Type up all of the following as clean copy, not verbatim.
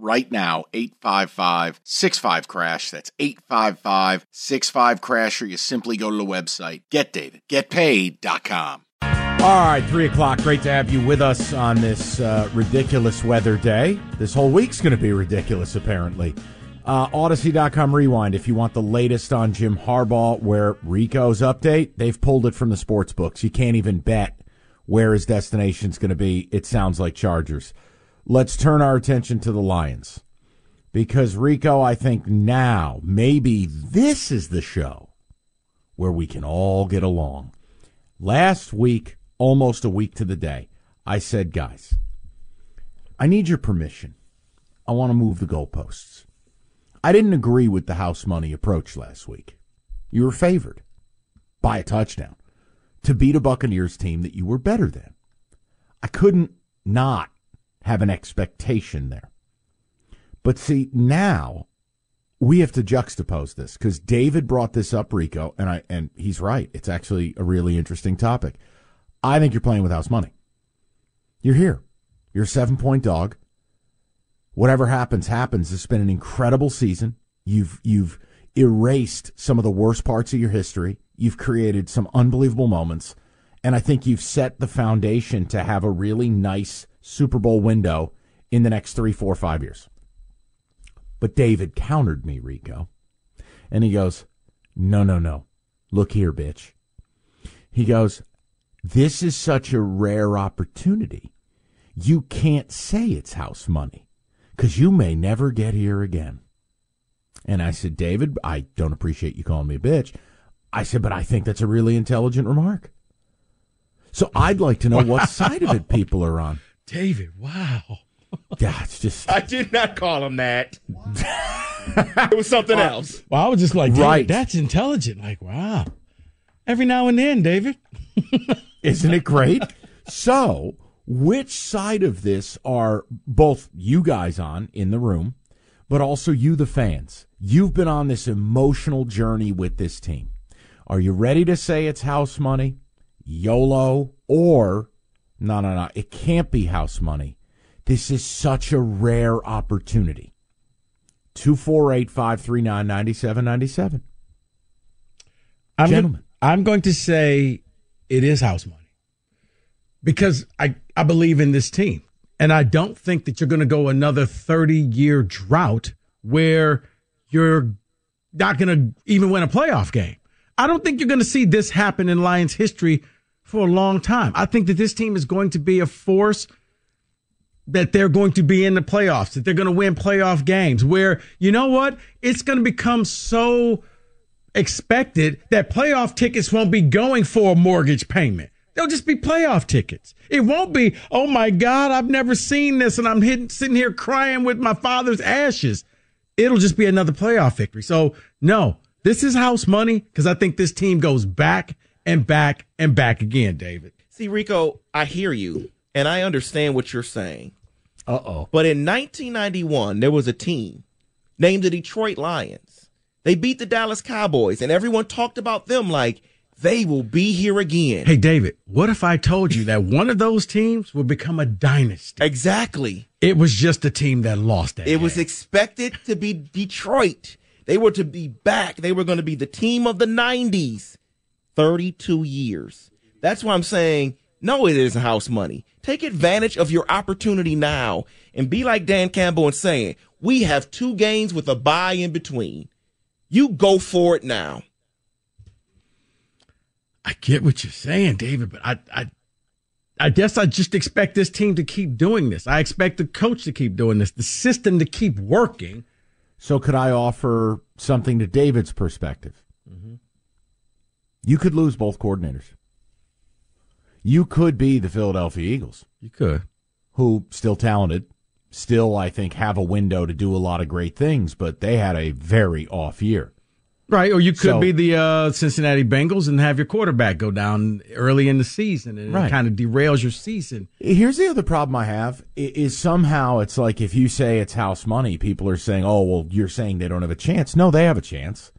Right now, 855-65-CRASH. That's 855-65-CRASH, or you simply go to the website, getdavidgetpaid.com. All right, 3 o'clock. Great to have you with us on this ridiculous weather day. This whole week's going to be ridiculous, apparently. Audacy.com Rewind, if you want the latest on Jim Harbaugh, where Rico's update, they've pulled it from the sports books. You can't even bet where his destination's going to be. It sounds like Chargers. Let's turn our attention to the Lions, because Rico, I think now maybe this is the show where we can all get along. Last week, almost a week to the day, I said, guys, I need your permission. I want to move the goalposts. I didn't agree with the house money approach last week. You were favored by a touchdown to beat a Buccaneers team that you were better than. I couldn't not have an expectation there. But see, now we have to juxtapose this, because David brought this up, Rico, and he's right. It's actually a really interesting topic. I think you're playing with house money. You're here. You're a 7-point dog. Whatever happens, happens. It's been an incredible season. You've erased some of the worst parts of your history. You've created some unbelievable moments. And I think you've set the foundation to have a really nice Super Bowl window in the next 3, 4, 5 years. But David countered me, Rico. And he goes, no. Look here, bitch. He goes, this is such a rare opportunity. You can't say it's house money, because you may never get here again. And I said, David, I don't appreciate you calling me a bitch. I said, but I think that's a really intelligent remark. So I'd like to know what side of it people are on. David, wow. Yeah, it's just... I did not call him that. It was something else. Well, I was just like, right. That's intelligent. Like, wow. Every now and then, David. Isn't it great? So, which side of this are both you guys on in the room, but also you, the fans? You've been on this emotional journey with this team. Are you ready to say it's house money, YOLO, or... No. It can't be house money. This is such a rare opportunity. 248-539-9797. Gentlemen. I'm going to say it is house money, because I believe in this team. And I don't think that you're going to go another 30-year drought where you're not going to even win a playoff game. I don't think you're going to see this happen in Lions history for a long time. I think that this team is going to be a force, that they're going to be in the playoffs, that they're going to win playoff games, where, you know what? It's going to become so expected that playoff tickets won't be going for a mortgage payment. They'll just be playoff tickets. It won't be, oh my God, I've never seen this and I'm sitting here crying with my father's ashes. It'll just be another playoff victory. So no, this is house money, because I think this team goes back and back and back again, David. See, Rico, I hear you, and I understand what you're saying. Uh-oh. But in 1991, there was a team named the Detroit Lions. They beat the Dallas Cowboys, and everyone talked about them like they will be here again. Hey, David, what if I told you that one of those teams would become a dynasty? Exactly. It was just a team that lost that game. Was expected to be Detroit. They were to be back. They were going to be the team of the 90s. 32 years. That's why I'm saying, no, it isn't house money. Take advantage of your opportunity now and be like Dan Campbell and saying, we have 2 games with a bye in between. You go for it now. I get what you're saying, David, but I guess I just expect this team to keep doing this. I expect the coach to keep doing this, the system to keep working. So could I offer something to David's perspective? Mm-hmm. You could lose both coordinators. You could be the Philadelphia Eagles. You could. Who, still talented, still, I think, have a window to do a lot of great things, but they had a very off year. Right, or you could be the Cincinnati Bengals and have your quarterback go down early in the season, and it kind of derails your season. Here's the other problem I have is somehow it's like if you say it's house money, people are saying, oh, well, you're saying they don't have a chance. No, they have a chance.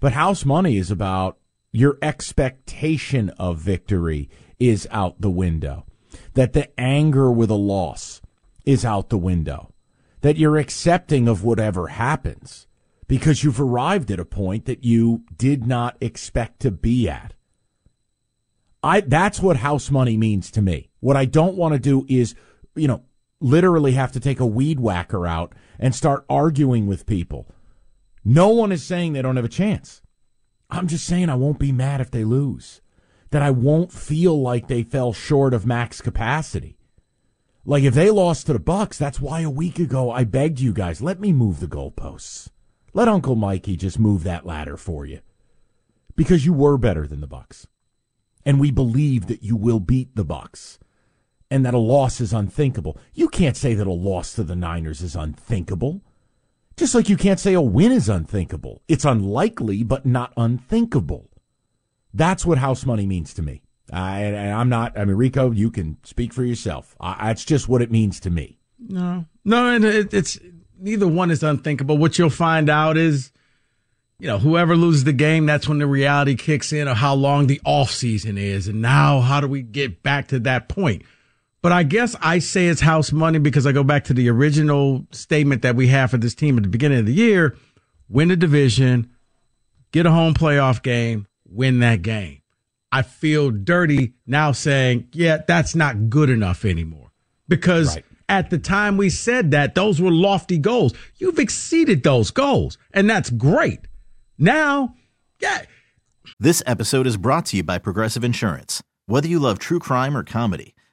But house money is about your expectation of victory is out the window, that the anger with a loss is out the window, that you're accepting of whatever happens. Because you've arrived at a point that you did not expect to be at. That's what house money means to me. What I don't want to do is, literally have to take a weed whacker out and start arguing with people. No one is saying they don't have a chance. I'm just saying I won't be mad if they lose. That I won't feel like they fell short of max capacity. Like if they lost to the Bucks, that's why a week ago I begged you guys, let me move the goalposts. Let Uncle Mikey just move that ladder for you, because you were better than the Bucks, and we believe that you will beat the Bucks, and that a loss is unthinkable. You can't say that a loss to the Niners is unthinkable, just like you can't say a win is unthinkable. It's unlikely, but not unthinkable. That's what house money means to me. Rico, you can speak for yourself. That's just what it means to me. No, and it's. Neither one is unthinkable. What you'll find out is, whoever loses the game, that's when the reality kicks in of how long the offseason is. And now how do we get back to that point? But I guess I say it's house money because I go back to the original statement that we have for this team at the beginning of the year. Win the division, get a home playoff game, win that game. I feel dirty now saying, yeah, that's not good enough anymore. Because at the time we said that, those were lofty goals. You've exceeded those goals, and that's great. Now, yeah. This episode is brought to you by Progressive Insurance. Whether you love true crime or comedy,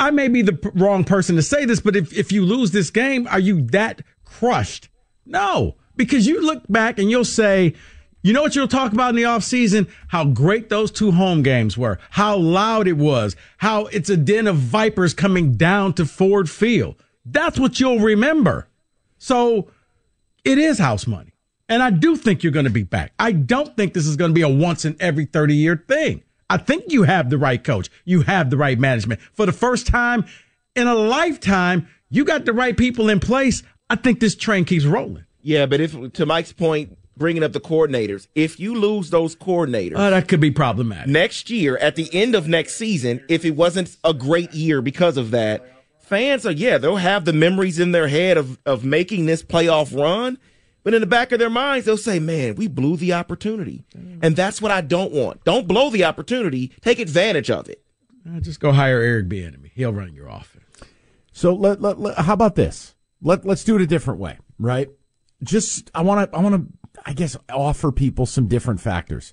I may be the wrong person to say this, but if you lose this game, are you that crushed? No, because you look back and you'll say, you know what you'll talk about in the offseason? How great those 2 home games were, how loud it was, how it's a den of vipers coming down to Ford Field. That's what you'll remember. So it is house money. And I do think you're going to be back. I don't think this is going to be a once in every 30-year thing. I think you have the right coach. You have the right management. For the first time in a lifetime, you got the right people in place. I think this train keeps rolling. Yeah, but if to Mike's point, bringing up the coordinators, if you lose those coordinators, that could be problematic. Next year, at the end of next season, if it wasn't a great year because of that, fans they'll have the memories in their head of making this playoff run. But in the back of their minds, they'll say, man, we blew the opportunity. And that's what I don't want. Don't blow the opportunity. Take advantage of it. Just go hire Eric B. Enemy. He'll run your offense. So how about this? Let's do it a different way, right? Just I guess offer people some different factors.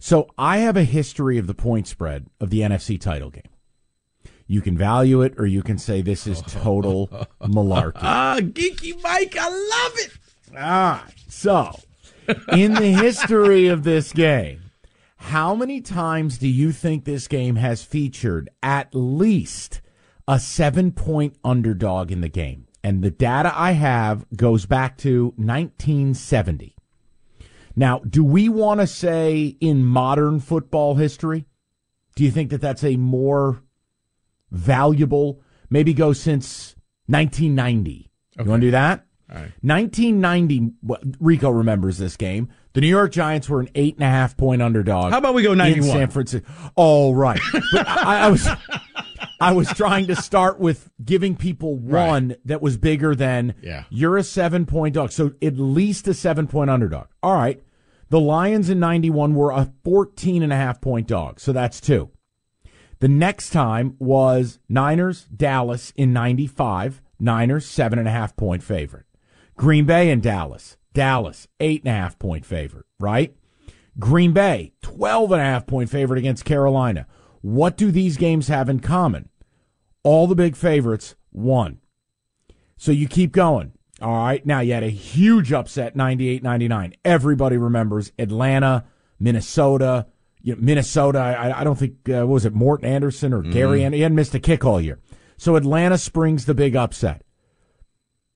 So I have a history of the point spread of the NFC title game. You can value it, or you can say this is total malarkey. Geeky Mike, I love it. So in the history of this game, How many times do you think this game has featured at least a 7-point underdog in the game? And the data I have goes back to 1970. Now, do we want to say in modern football history? Do you think that that's a more valuable, maybe go since 1990? Okay. You want to do that? All right. 1990, Rico remembers this game. The New York Giants were an 8.5-point underdog. How about we go 91? In San Francisco. Oh, right. But I was trying to start with giving people one that was bigger than you're a 7-point dog. So at least a 7-point underdog. All right. The Lions in 91 were a 14.5-point dog. So that's two. The next time was Niners, Dallas in 95. Niners, 7.5-point favorite. Green Bay and Dallas. Dallas, 8.5-point favorite, right? Green Bay, 12.5-point favorite against Carolina. What do these games have in common? All the big favorites won. So you keep going. All right. Now, you had a huge upset, 98-99. Everybody remembers Atlanta, Minnesota. Minnesota, I don't think, what was it, Morton Anderson or Gary Anderson? He hadn't missed a kick all year. So Atlanta springs the big upset.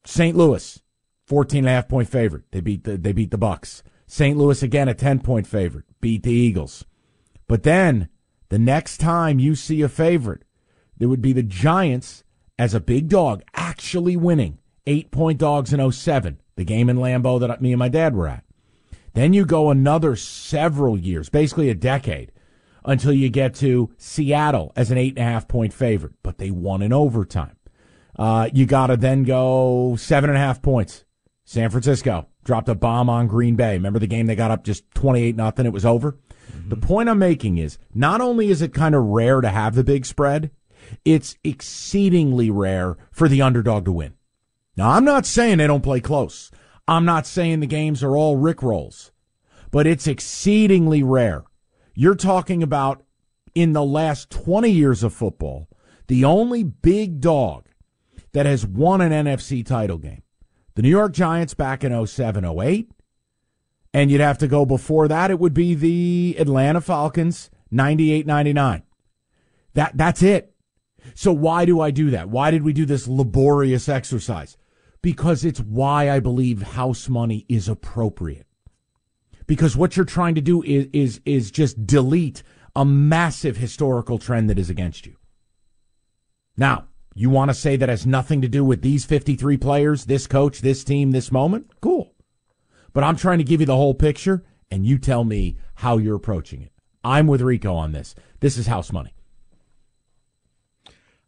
St. Louis, 14.5-point favorite. They beat the Bucks. St. Louis, again, a 10-point favorite. Beat the Eagles. But then the next time you see a favorite, there would be the Giants as a big dog actually winning. 8-point dogs in 07, the game in Lambeau that me and my dad were at. Then you go another several years, basically a decade, until you get to Seattle as an 8.5-point favorite. But they won in overtime. You got to then go 7.5 points. San Francisco dropped a bomb on Green Bay. Remember the game they got up just 28-0? It was over. Mm-hmm. The point I'm making is not only is it kind of rare to have the big spread, it's exceedingly rare for the underdog to win. Now, I'm not saying they don't play close. I'm not saying the games are all rickrolls, but it's exceedingly rare. You're talking about in the last 20 years of football, the only big dog that has won an NFC title game. The New York Giants back in 07-08. And you'd have to go before that. It would be the Atlanta Falcons, 98-99. That's it. So why do I do that? Why did we do this laborious exercise? Because it's why I believe house money is appropriate. Because what you're trying to do is just delete a massive historical trend that is against you. Now, you want to say that has nothing to do with these 53 players, this coach, this team, this moment? Cool. But I'm trying to give you the whole picture, and you tell me how you're approaching it. I'm with Rico on this. This is house money.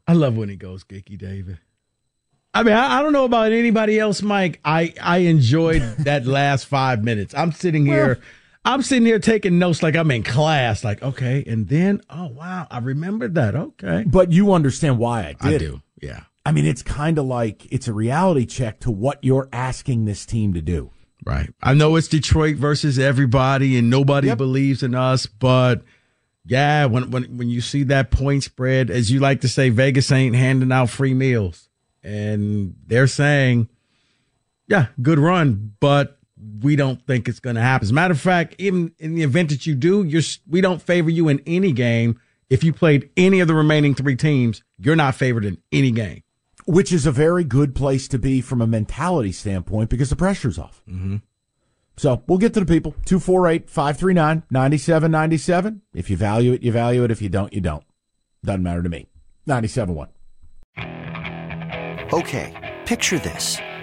I love when it goes geeky, David. I mean, I don't know about anybody else, Mike. I enjoyed that last 5 minutes. I'm sitting here taking notes like I'm in class. Like, okay, and then, oh, wow, I remembered that. Okay. But you understand why I did. I do, yeah. I mean, it's kind of like it's a reality check to what you're asking this team to do. Right. I know it's Detroit versus everybody and nobody believes in us, but yeah, when you see that point spread, as you like to say, Vegas ain't handing out free meals. And they're saying, yeah, good run, but we don't think it's going to happen. As a matter of fact, even in the event that you do, we don't favor you in any game. If you played any of the remaining three teams, you're not favored in any game. Which is a very good place to be from a mentality standpoint because the pressure's off. Mm-hmm. So we'll get to the people. 248-539-9797. If you value it, you value it. If you don't, you don't. Doesn't matter to me. 97.1. Okay, picture this.